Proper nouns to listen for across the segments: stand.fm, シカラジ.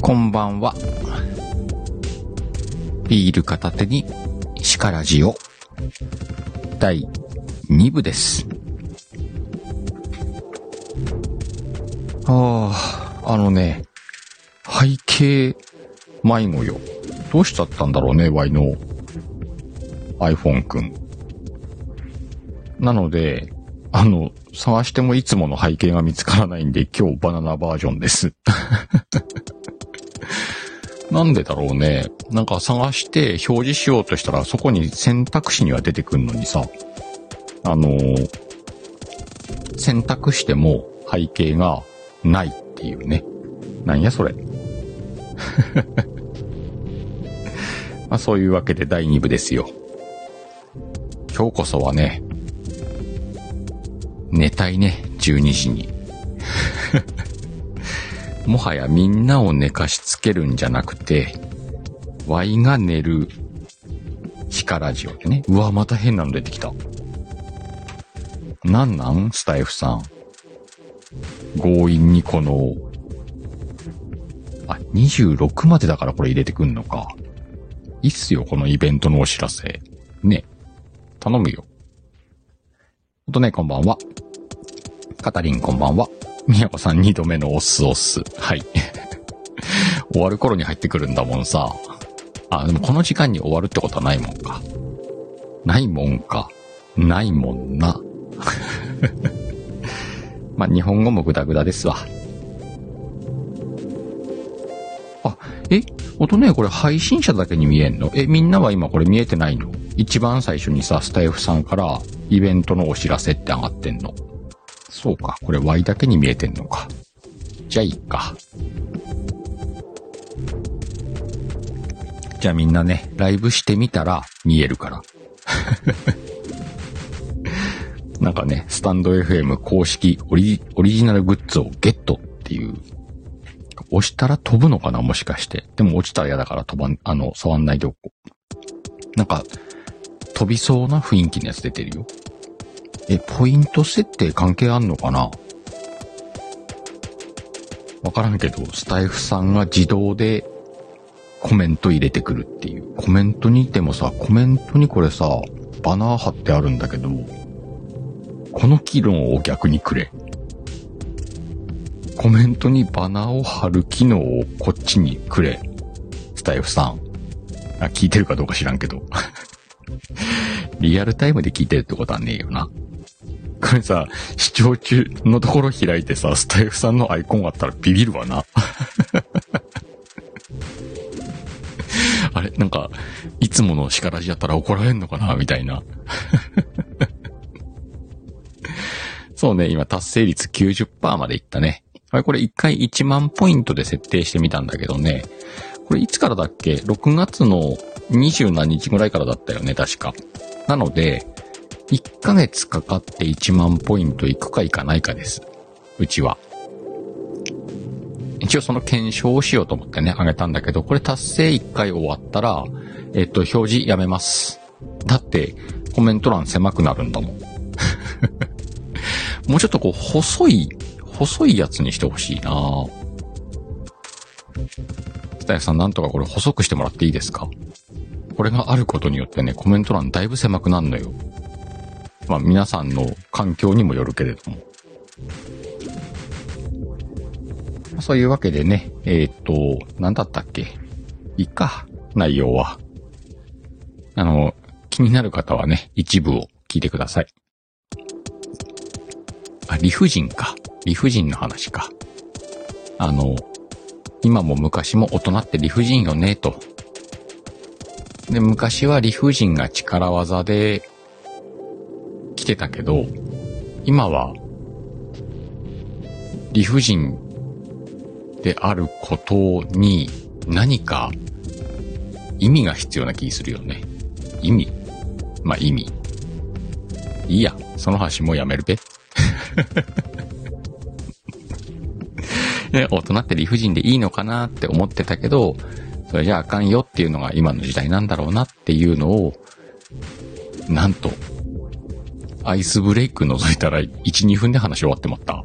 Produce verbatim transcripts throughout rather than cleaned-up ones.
こんばんは。ビール片手にシカラジオだいに部です。ああ、あのね、背景迷子よ。どうしちゃったんだろうね、ワイの iPhone くん。なので、あの、探してもいつもの背景が見つからないんで、今日バナナバージョンです。なんでだろうね。なんか探して表示しようとしたら、そこに選択肢には出てくるのにさ、あのー、選択しても背景がないっていうね。なんやそれ。まあ、そういうわけでだいに部ですよ。今日こそはね、寝たいね、じゅうにじに。もはやみんなを寝かしつけるんじゃなくて、ワイが寝るシカラジオでね。うわ、また変なの出てきた。なんなんスタイフさん。強引にこの、あ、にじゅうろくまでだからこれ入れてくんのか。いいっすよ、このイベントのお知らせ。ね。頼むよ。ほんとね、こんばんは。カタリンこんばんは。みやこさん二度目のオスオス。はい。終わる頃に入ってくるんだもんさ。あ、でもこの時間に終わるってことはないもんか。ないもんか。ないもんな。まあ、日本語もグダグダですわ。あ、え、音ね、これ配信者だけに見えんの？え、みんなは今これ見えてないの？一番最初にさ、スタイフさんからイベントのお知らせって上がってんの。そうか、これ Y だけに見えてんのか。じゃあいいか。じゃあみんなね、ライブしてみたら見えるから。なんかね、スタンド エフエム 公式オリ、オリジナルグッズをゲットっていう。押したら飛ぶのかな、もしかして。でも落ちたら嫌だから飛ばん、あの、触んないでおこう。なんか、飛びそうな雰囲気のやつ出てるよ。え、ポイント設定関係あんのかな？わからんけど、スタイフさんが自動でコメント入れてくるっていう。コメントに、でもさ、コメントにこれさ、バナー貼ってあるんだけど、この機能を逆にくれ。コメントにバナーを貼る機能をこっちにくれ。スタイフさん。あ、聞いてるかどうか知らんけど。リアルタイムで聞いてるってことはねえよな。これさ、視聴中のところ開いてさ、スタイフさんのアイコンあったらビビるわな。あれ、なんか、いつもの叱らしだったら怒られんのかなみたいな。そうね、今達成率 きゅうじゅっパーセント までいったね。あれ、これいっかいいちまんポイントで設定してみたんだけどね。これいつからだっけ？ ろく 月のにじゅう何日ぐらいからだったよね、確か。なので、いっかげつかかっていちまんポイントいくかいかないかです。うちは。一応その検証をしようと思ってね、あげたんだけど、これ達成いっかい終わったら、えっと、表示やめます。だって、コメント欄狭くなるんだもん。もうちょっとこう、細い、細いやつにしてほしいなぁ。スタイフさん、なんとかこれ細くしてもらっていいですか？これがあることによってね、コメント欄だいぶ狭くなるのよ。まあ皆さんの環境にもよるけれども。そういうわけでね、えー、っと、なんだったっけ？いいか、内容は。あの、気になる方はね、一部を聞いてください。あ、理不尽か。理不尽の話か。あの、今も昔も大人って理不尽よね、と。で、昔は理不尽が力技で来てたけど、今は理不尽であることに何か意味が必要な気するよね。意味。まあ、意味。いいや、その話もうやめるべ。ね、大人って理不尽でいいのかなって思ってたけど、それじゃああかんよっていうのが今の時代なんだろうなっていうのを、なんと、アイスブレイク覗いたらいち、にふんで話終わってまった。ま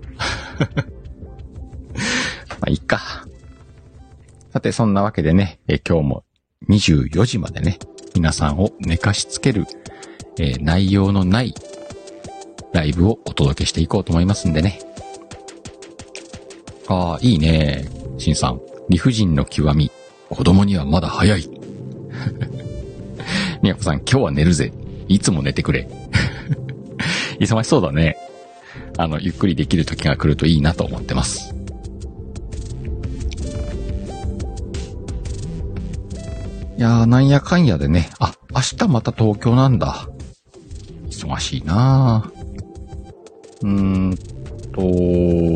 あ、いっか。さて、そんなわけでね、え今日もにじゅうよじまでね、皆さんを寝かしつける、えー、内容のないライブをお届けしていこうと思いますんでね。ああ、いいね。しんさん。理不尽の極み。子供にはまだ早い。みやこさん、今日は寝るぜ。いつも寝てくれ。忙しそうだね。あの、ゆっくりできる時が来るといいなと思ってます。いやー、なんやかんやでね。あ、明日また東京なんだ。忙しいなー。うーん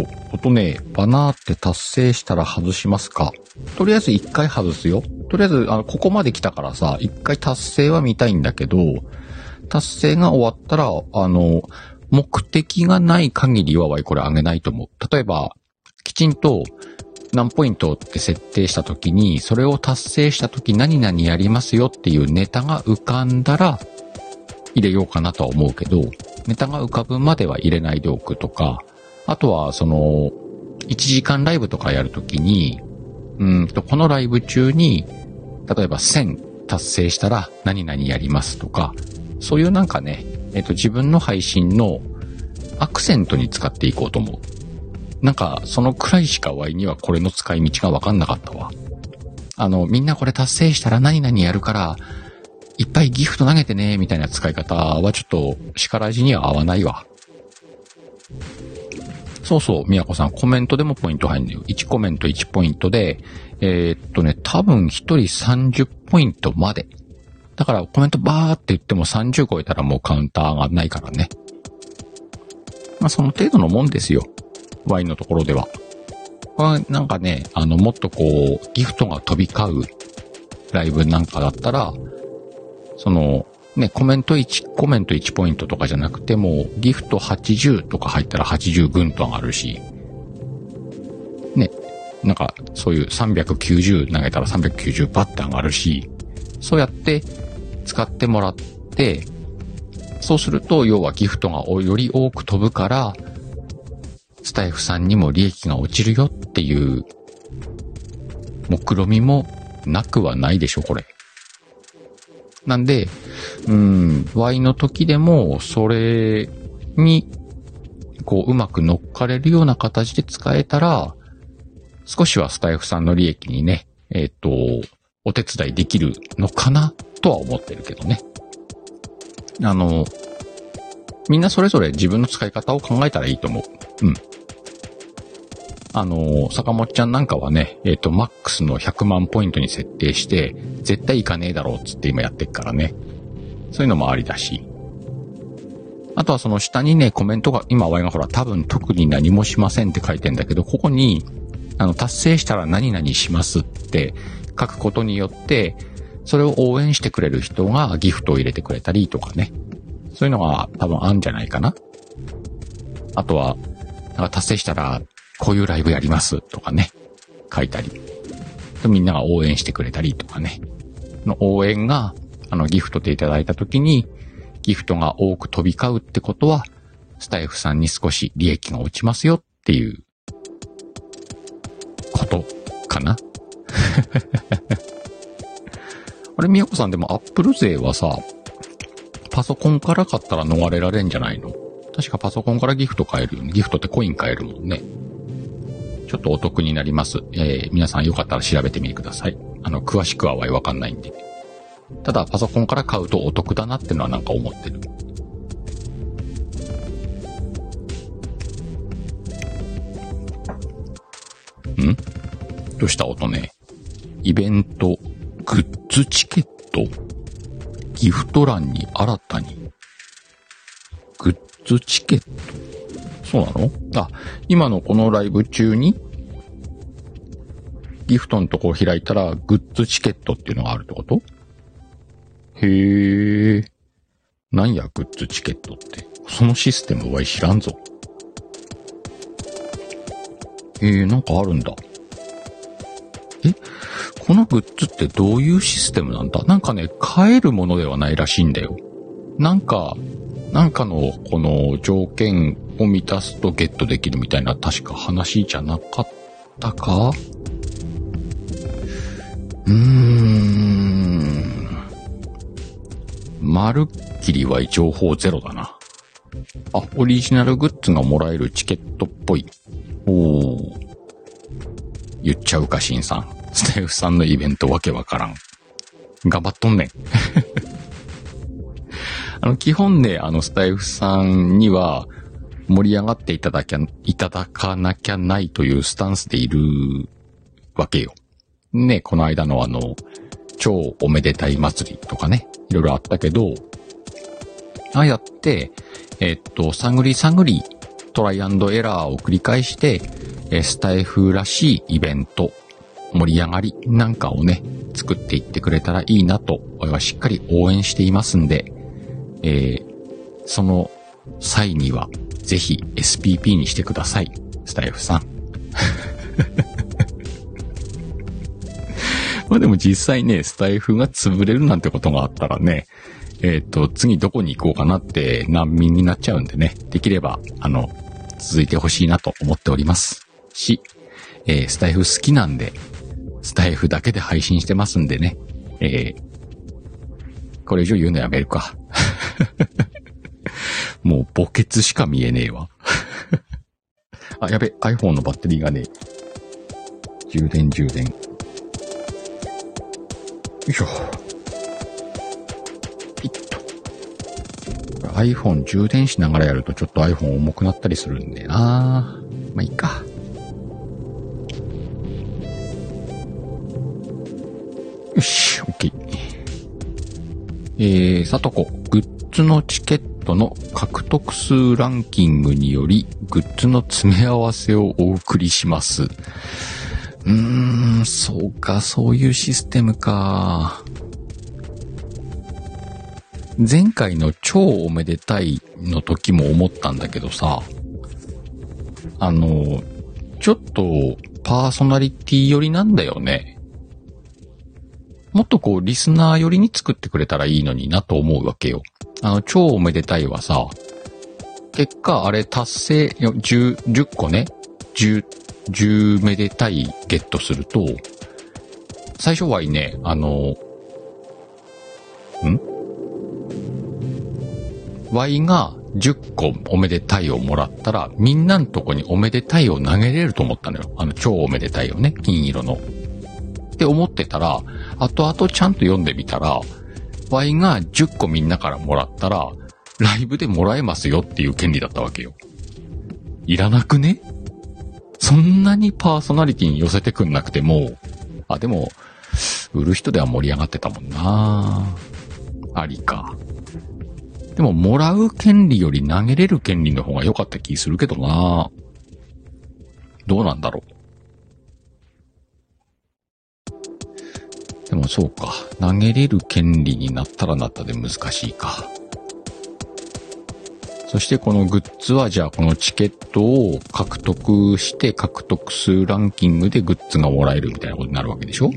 と、ことね、バナーって達成したら外しますか？とりあえず一回外すよ。とりあえず、あの、ここまで来たからさ、一回達成は見たいんだけど、達成が終わったら、あの、目的がない限りは、これあげないと思う。例えば、きちんと何ポイントって設定したときに、それを達成したとき何々やりますよっていうネタが浮かんだら、入れようかなとは思うけど、ネタが浮かぶまでは入れないでおくとか、あとは、その、いちじかんライブとかやるときに、うんと、このライブ中に、例えばせん達成したら何々やりますとか、そういうなんかね、えっと、自分の配信のアクセントに使っていこうと思う。なんか、そのくらいしかワイにはこれの使い道がわかんなかったわ。あの、みんなこれ達成したら何々やるから、いっぱいギフト投げてね、みたいな使い方はちょっと、叱らじには合わないわ。そうそう、みやこさん、コメントでもポイント入るのよ。いちコメントいちポイントで、えー、っとね、多分ひとりさんじゅっポイントまで。だからコメントバーって言ってもさんじゅう超えたらもうカウンターがないからね。まあその程度のもんですよ。ワインのところでは。なんかね、あの、もっとこう、ギフトが飛び交うライブなんかだったら、その、ね、コメントいち、コメントいちポイントとかじゃなくても、ギフトはちじゅうとか入ったらはちじゅうぐんと上がるし、ね、なんかそういうさんびゃくきゅうじゅう投げたらさんびゃくきゅうじゅうバッて上がるし、そうやって使ってもらって、そうすると要はギフトがより多く飛ぶから、スタイフさんにも利益が落ちるよっていう、目論みもなくはないでしょ、これ。なんで、うん、Y の時でも、それに、こう、うまく乗っかれるような形で使えたら、少しはスタイフさんの利益にね、えっと、お手伝いできるのかな、とは思ってるけどね。あの、みんなそれぞれ自分の使い方を考えたらいいと思う。うん。あの、坂本ちゃんなんかはね、えっと、マックスのひゃくまんポイントに設定して、絶対いかねえだろうっつって今やってっからね。そういうのもありだし。あとはその下にね、コメントが、今、ワイがほら、多分特に何もしませんって書いてんだけど、ここに、あの、達成したら何々しますって書くことによって、それを応援してくれる人がギフトを入れてくれたりとかね。そういうのが多分あるんじゃないかな。あとは、なんか達成したら、こういうライブやりますとかね、書いたり。みんなが応援してくれたりとかね。の応援が、あの、ギフトでいただいたときに、ギフトが多く飛び交うってことは、スタイフさんに少し利益が落ちますよっていう、こと、かな。あれ、みやこさんでもアップル税はさ、パソコンから買ったら逃れられんじゃないの？確かパソコンからギフト買えるよね。ギフトってコイン買えるもんね。ちょっとお得になります。えー、皆さんよかったら調べてみてください。あの、詳しくはわかんないんで。ただ、パソコンから買うとお得だなってのはなんか思ってる。ん？どうした音ね。イベント、グッズチケット、ギフト欄に新たに。グッズチケット。そうなの？あ、今のこのライブ中に、ギフトのとこを開いたら、グッズチケットっていうのがあるってこと？へえ。なんやグッズチケットって。そのシステムは知らんぞ。えー、なんかあるんだ。え、このグッズってどういうシステムなんだ？なんかね、買えるものではないらしいんだよ。なんか、なんかのこの条件を満たすとゲットできるみたいな確か話じゃなかったか？うーん。まるっきりは情報ゼロだな。あ、オリジナルグッズがもらえるチケットっぽい。おー。言っちゃうか、しんさん。スタイフさんのイベントわけわからん。頑張っとんねん。あの、基本ね、あの、スタイフさんには盛り上がっていただきゃ、いただかなきゃないというスタンスでいるわけよ。ね、この間のあの、超おめでたい祭りとかね、いろいろあったけど、ああやって、えっと、探り探り、トライアンドエラーを繰り返して、スタイフらしいイベント、盛り上がりなんかをね、作っていってくれたらいいなと、我はしっかり応援していますんで、えー、その際には、ぜひ エスピーピー にしてください、スタイフさん。まあでも実際ね、スタイフが潰れるなんてことがあったらね、えっと、次どこに行こうかなって難民になっちゃうんでね、できれば、あの、続いてほしいなと思っておりますし、えー、スタイフ好きなんで、スタイフだけで配信してますんでね、えー、これ以上言うのやめるか。もう墓穴しか見えねえわ。あ、やべ、iPhone のバッテリーがね、充電充電。よいしょ。iPhone 充電しながらやるとちょっと iPhone 重くなったりするんでな。まあいいか。よし、OK。えー、さとこ、グッズのチケットの獲得数ランキングにより、グッズの詰め合わせをお送りします。うーん、そうか、そういうシステムか。前回の超おめでたいの時も思ったんだけどさ、あの、ちょっとパーソナリティ寄りなんだよね。もっとこうリスナー寄りに作ってくれたらいいのになと思うわけよ。あの、超おめでたいはさ、結果あれ達成、10、10個ね、10、10めでたいゲットすると、最初はいね、あの、ん？Y がじゅっこおめでたいをもらったら、みんなのとこにおめでたいを投げれると思ったのよ。あの、超おめでたいをね、金色の。って思ってたら、後々ちゃんと読んでみたら、Y がじゅっこみんなからもらったら、ライブでもらえますよっていう権利だったわけよ。いらなくね？そんなにパーソナリティに寄せてくんなくても、あ、でも、売る人では盛り上がってたもんな。ありか。でも、もらう権利より投げれる権利の方が良かった気するけどな。どうなんだろう。でも、そうか。投げれる権利になったらなったで難しいか。そして、このグッズは、じゃあ、このチケットを獲得して、獲得数ランキングでグッズがもらえるみたいなことになるわけでしょ？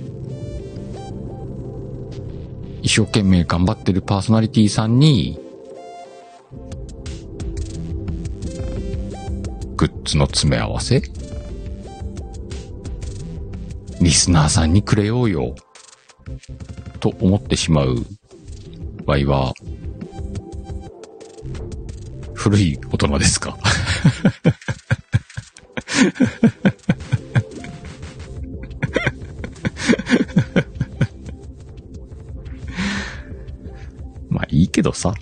一生懸命頑張ってるパーソナリティさんに、グッズの詰め合わせ？リスナーさんにくれようよと思ってしまう場合は古い大人ですか？まあいいけどさ、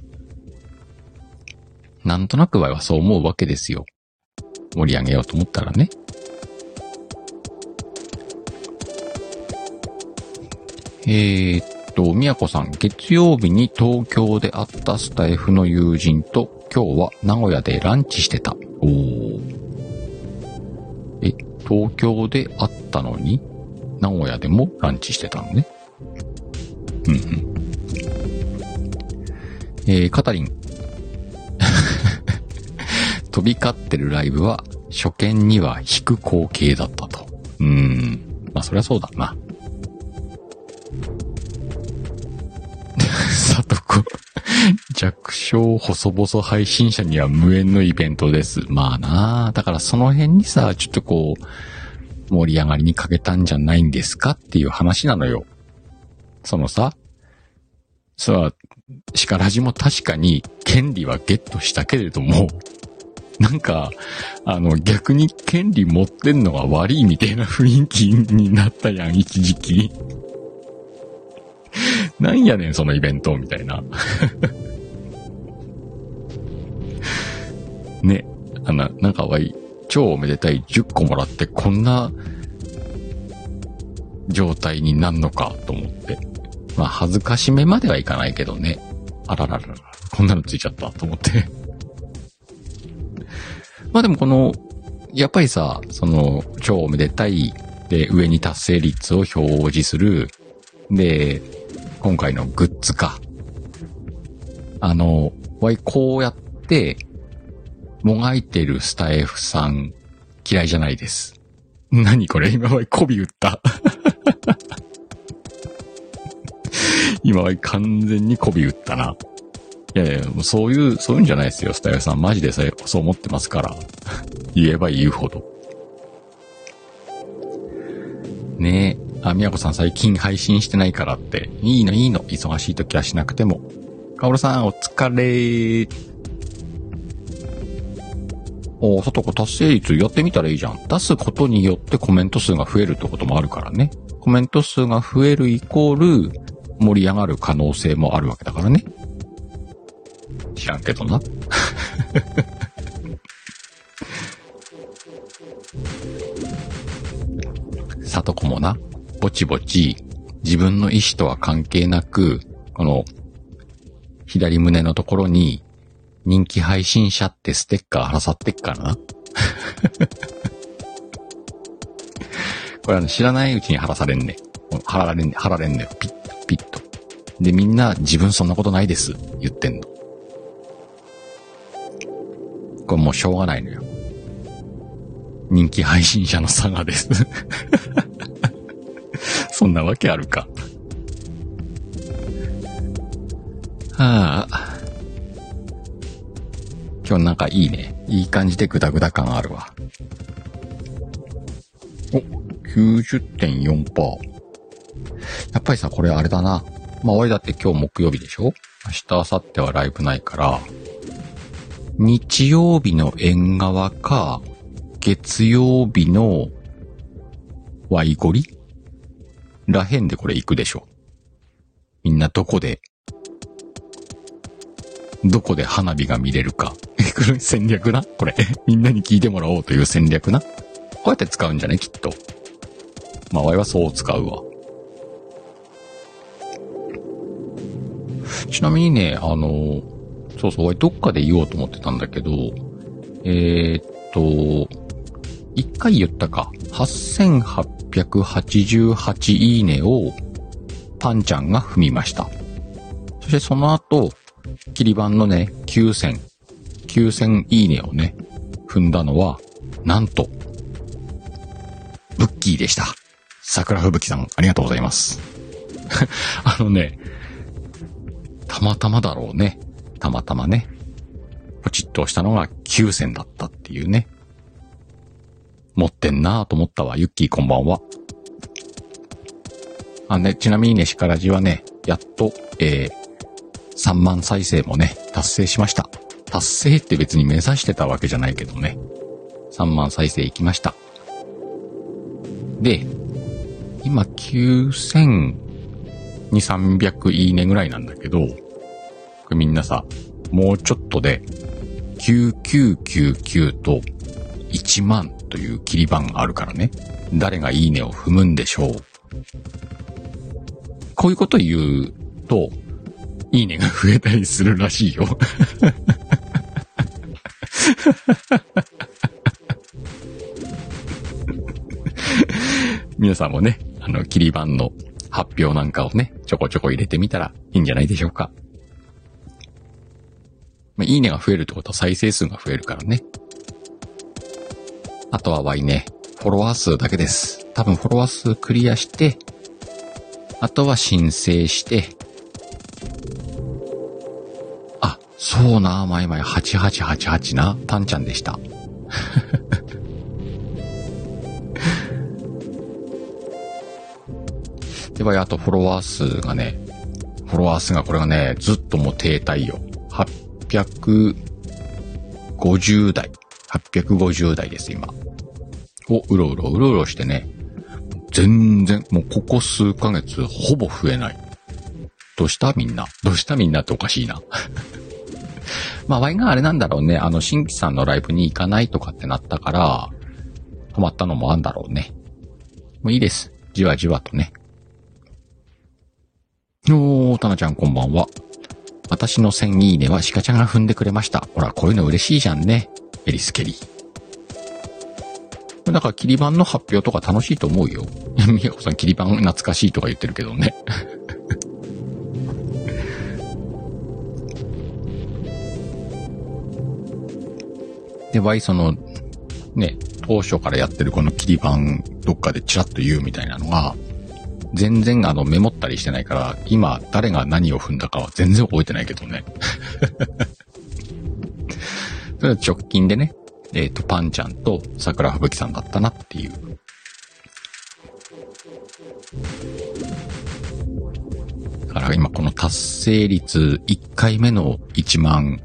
なんとなく場合はそう思うわけですよ。盛り上げようと思ったらね。えー、っと、みやこさん、月曜日に東京で会ったスタイフの友人と、今日は名古屋でランチしてた。おー。え、東京で会ったのに、名古屋でもランチしてたのね。うんうん。えー、カタリン飛び交ってるライブは初見には引く光景だったと。うーん、まあそりゃそうだな。さとこ弱小細々配信者には無縁のイベントです。まあなあ、だからその辺にさ、ちょっとこう盛り上がりに欠けたんじゃないんですかっていう話なのよ。そのさ、さあしからじも確かに権利はゲットしたけれども、なんかあの逆に権利持ってんのが悪いみたいな雰囲気になったやん一時期。なんやねんそのイベントみたいな。ね、あのなんかわい超おめでたいじゅっこもらってこんな状態になんのかと思って。まあ恥ずかしめまではいかないけどね。あらららら、こんなのついちゃったと思って。まあでもこの、やっぱりさ、その、超おめでたい、で、上に達成率を表示する、で、今回のグッズか。あの、わい、こうやって、もがいてるスタエフさん、嫌いじゃないです。何これ今わい、媚び打った。今は完全に媚び打ったな。いやいや、もうそういう、そういうんじゃないですよ、スタイルさん。マジでさ、そう思ってますから。言えば言うほど。ねえ、あ、みやこさん最近配信してないからって。いいのいいの。忙しい時はしなくても。かおるさん、お疲れ。おー、さとこ達成率やってみたらいいじゃん。出すことによってコメント数が増えるってこともあるからね。コメント数が増えるイコール、盛り上がる可能性もあるわけだからね。知らんけどな。さとこもな、ぼちぼち自分の意思とは関係なく、この左胸のところに人気配信者ってステッカー貼らさってっからな。これあの知らないうちに貼らされんね。貼られんね、貼られんね。ピッピッと。で、みんな、自分そんなことないです。言ってんの。これもうしょうがないのよ。人気配信者の差がです。そんなわけあるか。はあ。今日なんかいいね。いい感じでグダグダ感あるわ。お、きゅうじゅってんよんパーセント。やっぱりさ、これあれだな。まあ、俺だって今日木曜日でしょ？明日、明後日はライブないから、日曜日の縁側か、月曜日のワイゴリらへんでこれ行くでしょ。みんなどこで、どこで花火が見れるか。戦略な？これ。みんなに聞いてもらおうという戦略な？こうやって使うんじゃね？きっと。まあ、ワイはそう使うわ。ちなみにね、あの、そうそう、どっかで言おうと思ってたんだけど、えー、っと、一回言ったか、はっせんはっぴゃくはちじゅうはちいいねをパンちゃんが踏みました。そしてその後、キリバンのね、きゅうせん、きゅうせんいいねをね、踏んだのは、なんと、ブッキーでした。桜吹雪さん、ありがとうございます。あのね、たまたまだろうね。たまたまね。ポチッと押したのがきゅうせんだったっていうね。持ってんなぁと思ったわ。ユッキーこんばんは。あ、ね、ちなみにね、シカラジはね、やっと、えー、さんまん再生もね、達成しました。達成って別に目指してたわけじゃないけどね。さんまん再生いきました。で、今きゅうせん、にせんさんびゃくいいねぐらいなんだけど、みんなさ、もうちょっとで、きゅうきゅうきゅうきゅうといちまんという切り板あるからね。誰がいいねを踏むんでしょう。こういうこと言うと、いいねが増えたりするらしいよ。皆さんもね、あの、切り板の発表なんかをね、ちょこちょこ入れてみたらいいんじゃないでしょうか。まあ、いいねが増えるってことは再生数が増えるからね。あとは Y ね。フォロワー数だけです。多分フォロワー数クリアして、あとは申請して、あ、そうな、まいまいはちはちはちはちな、たんちゃんでした。では、あとフォロワー数がね、フォロワー数がこれがね、ずっともう停滞よ。はっぴゃくごじゅう台。はっぴゃくごじゅう台です、今。をうろうろうろうろしてね、全然、もうここ数ヶ月ほぼ増えない。どうしたみんな。どうしたみんなっておかしいな。まあ、ワイがあれなんだろうね。あの、新規さんのライブに行かないとかってなったから、止まったのもあんだろうね。もういいです。じわじわとね。おー、たなちゃんこんばんは。私のせんいいねはシカちゃんが踏んでくれました。ほら、こういうの嬉しいじゃんね。エリスケリー。なんか、キリバンの発表とか楽しいと思うよ。みやこさん、キリバン懐かしいとか言ってるけどね。で、ワイ、その、ね、当初からやってるこのキリバン、どっかでチラッと言うみたいなのが、全然あの、メモったりしてないから、今、誰が何を踏んだかは全然覚えてないけどね。それは直近でね。えっと、パンちゃんと桜吹雪さんだったなっていう。だから今この達成率いっかいめのいちまん、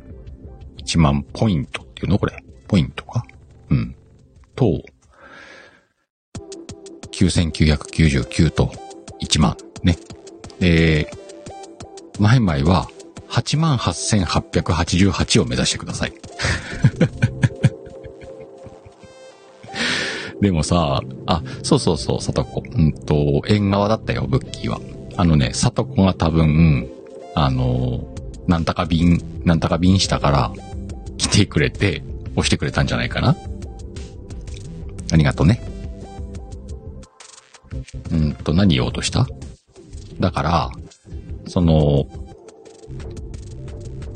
いちまんポイントっていうのこれ。ポイントかうん。と、きゅうせんきゅうひゃくきゅうじゅうきゅうといちまんね。で、前々は はちまんはっせんはっぴゃくはちじゅうはち を目指してください。でもさ、あ、そうそうそう、さとこ。うんと、縁側だったよ、ブッキーは。あのね、さとこが多分、あの、なんたか便、なんたか便したから、来てくれて、押してくれたんじゃないかな。ありがとうね。うんと、何言おうとした?だから、その、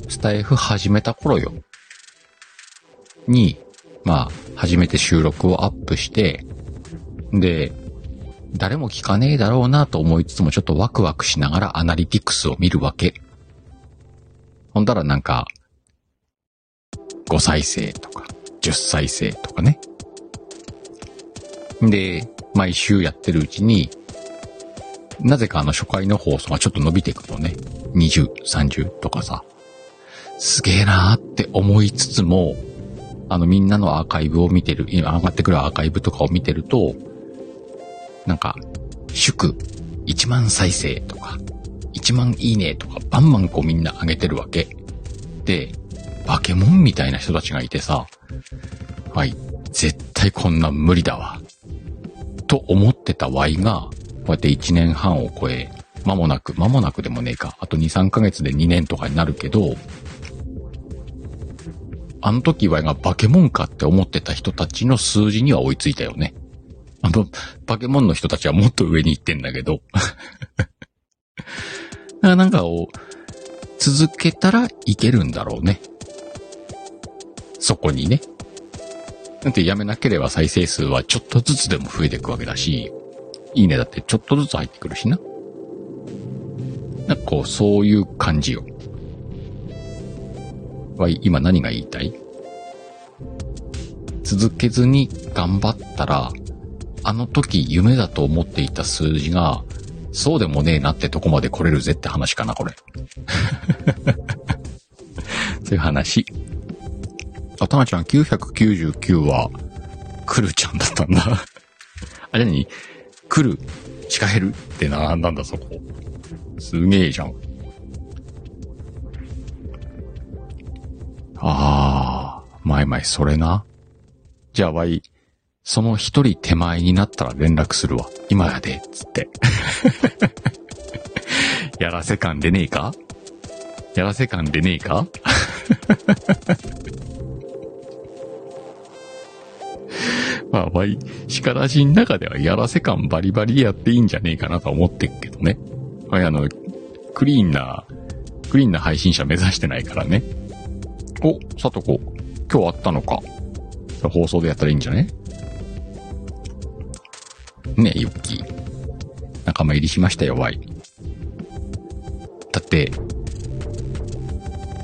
スタイフ始めた頃よ。に、まあ、初めて収録をアップして、で、誰も聞かねえだろうなと思いつつもちょっとワクワクしながらアナリティクスを見るわけ。ほんだらなんか、ごさいせいとか、じゅっさいせいとかね。で、毎週やってるうちに、なぜかあの初回の放送がちょっと伸びていくのね。にじゅう、さんじゅうとかさ。すげえなーって思いつつも、あのみんなのアーカイブを見てる、今上がってくるアーカイブとかを見てると、なんか、祝いちまんさいせいとか、いちまんいいねとかバンバンこうみんな上げてるわけ。で、バケモンみたいな人たちがいてさ、はい、絶対こんなん無理だわ。と思ってたワイが、こうやっていちねんはんを超え、間もなく、間もなくでもねえか、あとに、さんかげつでにねんとかになるけど、あの時はバケモンかって思ってた人たちの数字には追いついたよね。あの、バケモンの人たちはもっと上に行ってんだけど。だからなんかを続けたらいけるんだろうね。そこにね。だってやめなければ再生数はちょっとずつでも増えていくわけだし、いいねだってちょっとずつ入ってくるしな。なんかこう、そういう感じよ。今何が言いたい?続けずに頑張ったら、あの時夢だと思っていた数字が、そうでもねえなってとこまで来れるぜって話かな、これ。そういう話。あ、たなちゃんきゅうひゃくきゅうじゅうきゅうは、くるちゃんだったんだ。あれ何?くる、ちかへるって並んだんだ、そこ。すげえじゃん。ああ、まいまい、それな。じゃあ、わい、その一人手前になったら連絡するわ。今やで、つって。やらせ感でねえか?やらせ感でねえか?まあ、わい、鹿らしの中ではやらせ感バリバリやっていいんじゃねえかなと思ってるけどね。はい、あの、クリーンな、クリーンな配信者目指してないからね。お、さとこ、今日あったのか。放送でやったらいいんじゃねねえ、ユッキー。仲間入りしましたよ、ワイ。だって、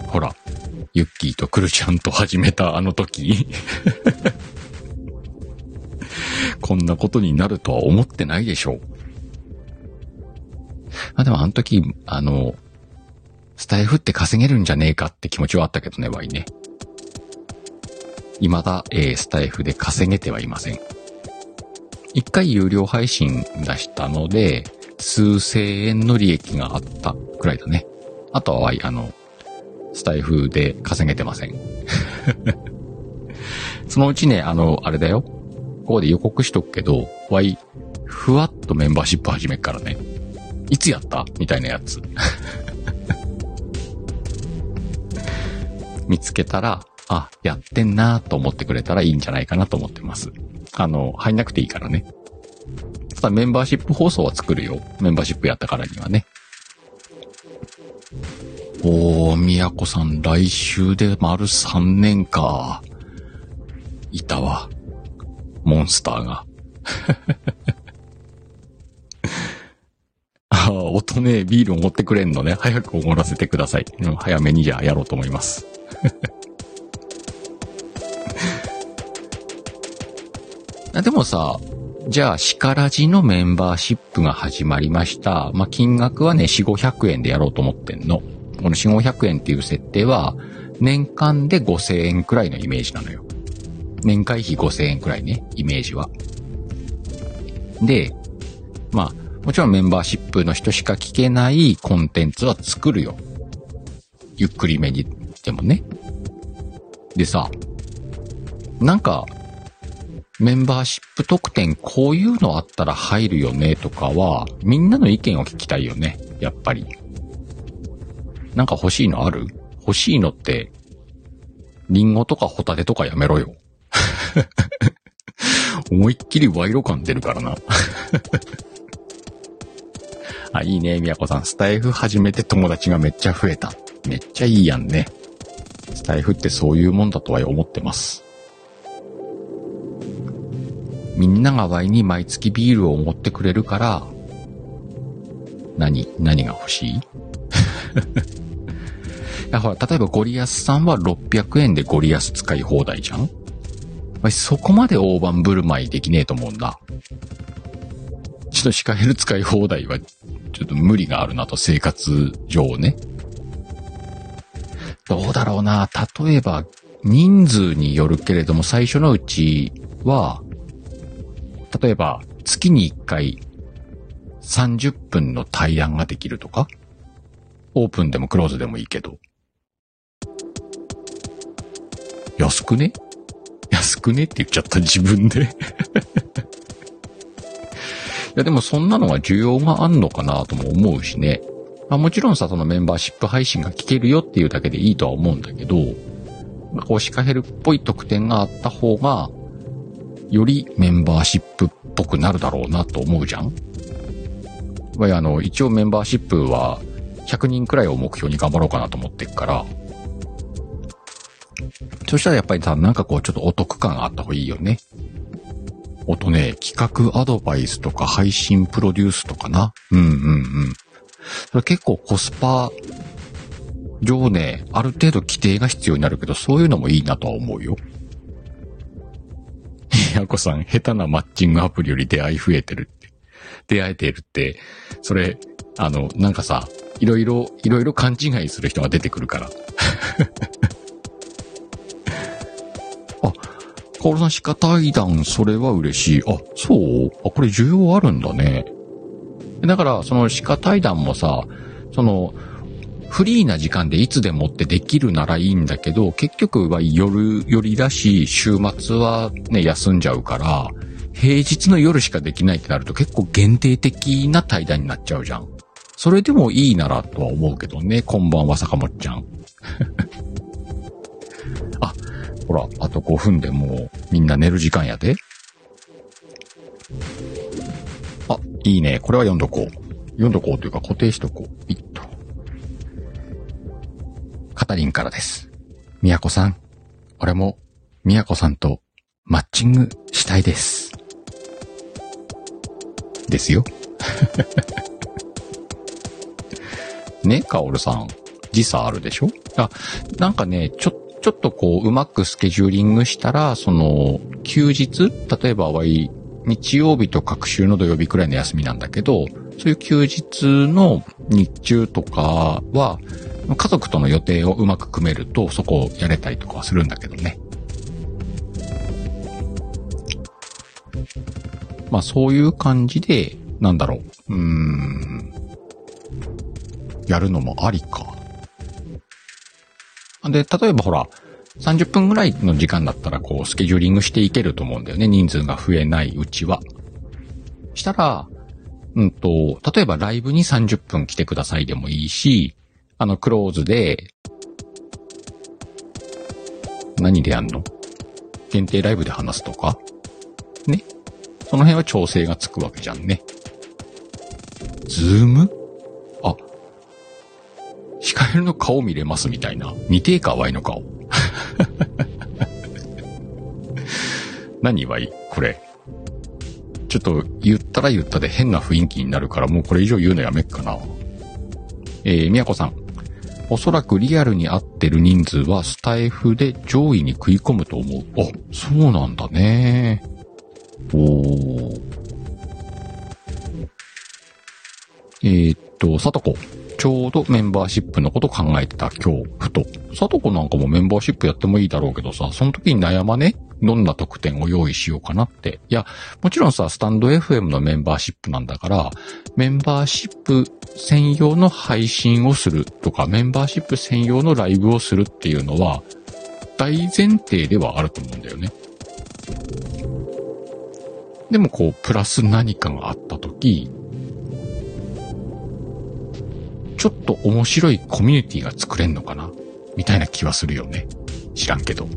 ほら、ユッキーとクルちゃんと始めたあの時。こんなことになるとは思ってないでしょう。あ、でもあの時、あの、スタイフって稼げるんじゃねえかって気持ちはあったけどね、ワイね。未だ、えー、スタイフで稼げてはいません。一回有料配信出したので、数千円の利益があったくらいだね。あとはワイ、あの、スタイフで稼げてません。そのうちね、あの、あれだよ。ここで予告しとくけど、ワイ、ふわっとメンバーシップ始めっからね。いつやった?みたいなやつ。見つけたら、あ、やってんなーと思ってくれたらいいんじゃないかなと思ってます。あの、入んなくていいからね。ただメンバーシップ放送は作るよ。メンバーシップやったからにはね。おー、みやこさん、来週で丸さんねんか。いたわ。モンスターが。ああ、音ねえ、ビールを持ってくれんのね。早くおごらせてください。うん、早めにじゃあやろうと思います。でもさ、じゃあ、シカラジのメンバーシップが始まりました。まあ、金額はね、よんひゃくごひゃくえんでやろうと思ってんの。このよんひゃくごひゃくえんっていう設定は、年間でごせんえんくらいのイメージなのよ。年会費ごせんえんくらいね、イメージは。で、まあ、もちろんメンバーシップの人しか聞けないコンテンツは作るよ。ゆっくりめにでもね。でさ、なんか、メンバーシップ特典こういうのあったら入るよねとかは、みんなの意見を聞きたいよね。やっぱり。なんか欲しいのある?欲しいのって、リンゴとかホタテとかやめろよ。思いっきり賄賂感出るからな。あ、いいね、みやこさん。スタイフ始めて友達がめっちゃ増えた。めっちゃいいやんね。スタイフってそういうもんだとは思ってます。みんながワイに毎月ビールを持ってくれるから、何、何が欲しい？いやほら、例えばゴリアスさんはろっぴゃくえんでゴリアス使い放題じゃん？ワイそこまで大盤振る舞いできねえと思うんだ。ちょっとシカヘル使い放題は、ちょっと無理があるなと、生活上ね。どうだろうな。例えば、人数によるけれども、最初のうちは、例えば、月にいっかい、さんじゅっぷんの対談ができるとか、オープンでもクローズでもいいけど。安くね?安くねって言っちゃった、自分で。いやでもそんなのは需要があんのかなとも思うしね。まあもちろんさ、そのメンバーシップ配信が聞けるよっていうだけでいいとは思うんだけど、こうシカヘルっぽい特典があった方が、よりメンバーシップっぽくなるだろうなと思うじゃん。まあ、あの、一応メンバーシップはひゃくにんくらいを目標に頑張ろうかなと思ってるから、そしたらやっぱりさ、なんかこうちょっとお得感があった方がいいよね。音ね、企画アドバイスとか配信プロデュースとかな。うんうんうん。それ結構コスパ上ね、ある程度規定が必要になるけど、そういうのもいいなとは思うよ。みやこさん、下手なマッチングアプリより出会い増えてるって。出会えてるって、それ、あの、なんかさ、いろいろ、いろいろ勘違いする人が出てくるから。カオルさん、シカ対談、それは嬉しい。あ、そう?あ、これ需要あるんだね。だから、そのシカ対談もさ、その、フリーな時間でいつでもってできるならいいんだけど、結局は夜、夜だし、週末はね、休んじゃうから、平日の夜しかできないってなると結構限定的な対談になっちゃうじゃん。それでもいいならとは思うけどね、こんばんは、坂本ちゃん。あ、ほら、あとごふんでもうみんな寝る時間やで。あ、いいね。これは読んどこう。読んどこうというか固定しとこう。ピッと。カタリンからです。みやこさん、俺もみやこさんとマッチングしたいです。ですよ。ね、カオルさん、時差あるでしょ？あ、なんかね、ちょ、ちょっとこう、うまくスケジューリングしたら、その、休日、例えばはい、日曜日と隔週の土曜日くらいの休みなんだけど、そういう休日の日中とかは、家族との予定をうまく組めると、そこをやれたりとかはするんだけどね。まあそういう感じで、なんだろう、うーん、やるのもありか。で、例えばほら、さんじゅっぷんぐらいの時間だったら、こう、スケジューリングしていけると思うんだよね。人数が増えないうちは。したら、うんと、例えばライブにさんじゅっぷん来てくださいでもいいし、あの、クローズで、何でやんの？限定ライブで話すとかね。その辺は調整がつくわけじゃんね。ズーム？あ、控えるの顔見れますみたいな。見てえか、ワイの顔。何ワイ？これ。ちょっと言ったら言ったで変な雰囲気になるから、もうこれ以上言うのやめっかな。えー、みやこさん。おそらくリアルに合ってる人数はスタイフで上位に食い込むと思う。あ、そうなんだね。おー。えー、っと、さとこ。ちょうどメンバーシップのこと考えてた今日、ふと。さとこなんかもメンバーシップやってもいいだろうけどさ、その時に悩まね？どんな特典を用意しようかなって。いや、もちろんさ、スタンド エフエム のメンバーシップなんだから、メンバーシップ専用の配信をするとか、メンバーシップ専用のライブをするっていうのは、大前提ではあると思うんだよね。でもこう、プラス何かがあったとき、ちょっと面白いコミュニティが作れんのかなみたいな気はするよね。知らんけど。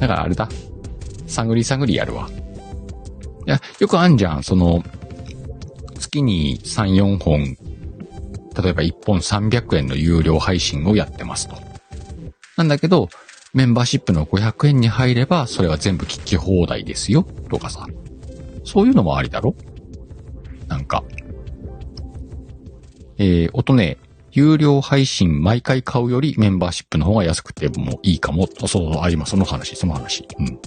だからあれだ。探り探りやるわ。いや、よくあんじゃん。その、月にさん、よんほん、例えばいっぽんさんびゃくえんの有料配信をやってますと。なんだけど、メンバーシップのごひゃくえんに入れば、それは全部聞き放題ですよ。とかさ。そういうのもありだろ？なんか。えー、音ね。有料配信毎回買うよりメンバーシップの方が安くてもいいかも。そうそう、あ、今その話、その話。うん。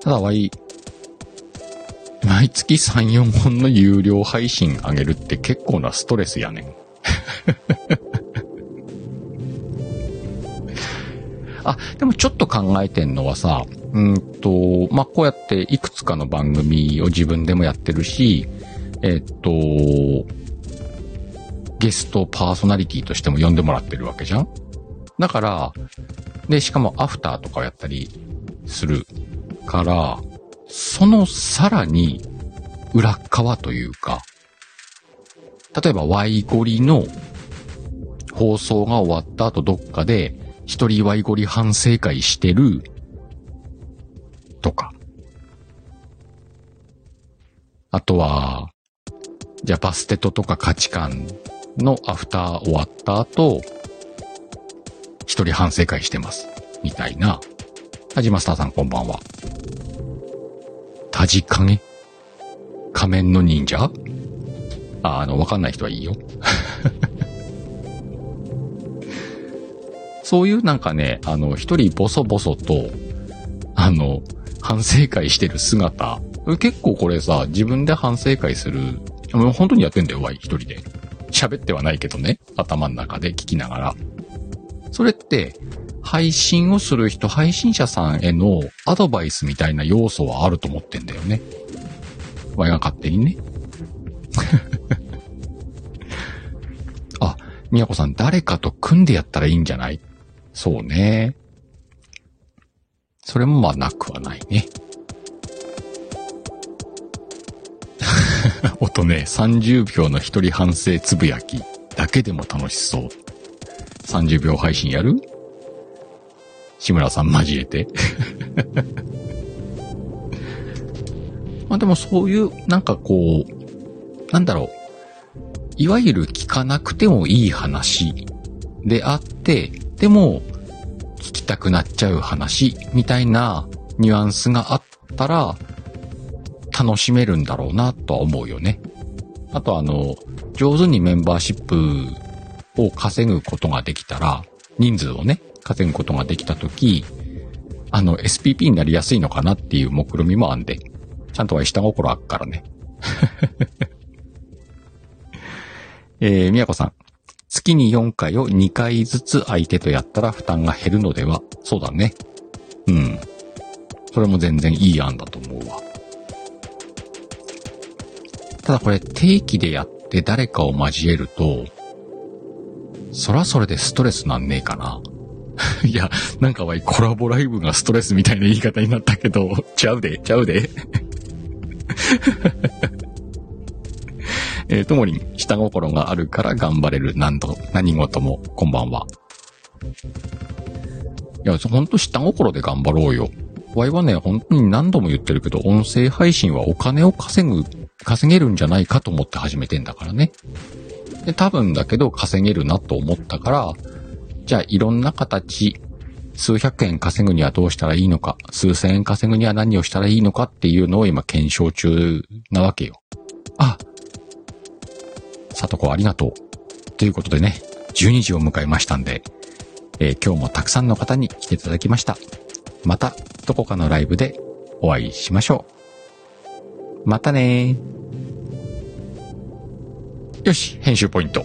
ただ、わい、毎月さん、よんほんの有料配信あげるって結構なストレスやねん。あ、でもちょっと考えてんのはさ、うんと、まあ、こうやっていくつかの番組を自分でもやってるし、えっと、ゲストパーソナリティとしても呼んでもらってるわけじゃん。だから、で、しかもアフターとかをやったりするから、そのさらに裏側というか、例えばワイゴリの放送が終わった後どっかで一人ワイゴリ反省会してるとか、あとは、じゃあバステトとか価値観のアフター終わった後、一人反省会してます。みたいな。タジマスターさんこんばんは。タジカゲ？仮面の忍者？あ、あの、わかんない人はいいよ。そういうなんかね、あの、一人ボソボソと、あの、反省会してる姿。結構これさ、自分で反省会する。もう本当にやってんだよ、ワイ、一人で。喋ってはないけどね、頭の中で聞きながら。それって、配信をする人、配信者さんへのアドバイスみたいな要素はあると思ってんだよね。我が勝手にね。あ、みやこさん、誰かと組んでやったらいいんじゃない？そうね。それもまあなくはないね。音ね、さんじゅうびょうの一人反省つぶやきだけでも楽しそう。さんじゅうびょう配信やる？志村さん交えて。まあでもそういう、なんかこう、なんだろう。いわゆる聞かなくてもいい話であって、でも聞きたくなっちゃう話みたいなニュアンスがあったら楽しめるんだろうなとは思うよね。あとあの、上手にメンバーシップを稼ぐことができたら、人数をね、稼ぐことができたとき、あの、エスピーピー になりやすいのかなっていう目論みもあんで、ちゃんとは下心あっからね。えー、みやこさん。月によんかいをにかいずつ相手とやったら負担が減るのでは。そうだね。うん。それも全然いい案だと思うわ。ただこれ定期でやって誰かを交えると、そらそれでストレスなんねえかな。いや、なんかわいコラボライブがストレスみたいな言い方になったけど、ちゃうで、ちゃうで。えー、ともりん、下心があるから頑張れる何度、何事も、こんばんは。いや、ほんと下心で頑張ろうよ。わいはね、本当に何度も言ってるけど、音声配信はお金を稼ぐ、稼げるんじゃないかと思って始めてんだからね。で、多分だけど稼げるなと思ったから、じゃあいろんな形、数百円稼ぐにはどうしたらいいのか、数千円稼ぐには何をしたらいいのかっていうのを今検証中なわけよ。あ、さとこありがとう。ということでね、じゅうにじを迎えましたんで、えー、今日もたくさんの方に来ていただきました。またどこかのライブでお会いしましょう。またねー。よし、編集ポイント。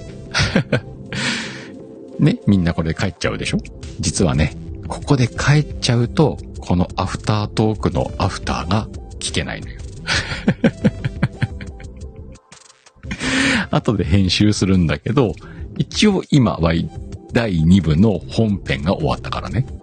ね、みんなこれ帰っちゃうでしょ？実はね、ここで帰っちゃうと、このアフタートークのアフターが聞けないのよ。後で編集するんだけど、一応今はだいにぶの本編が終わったからね。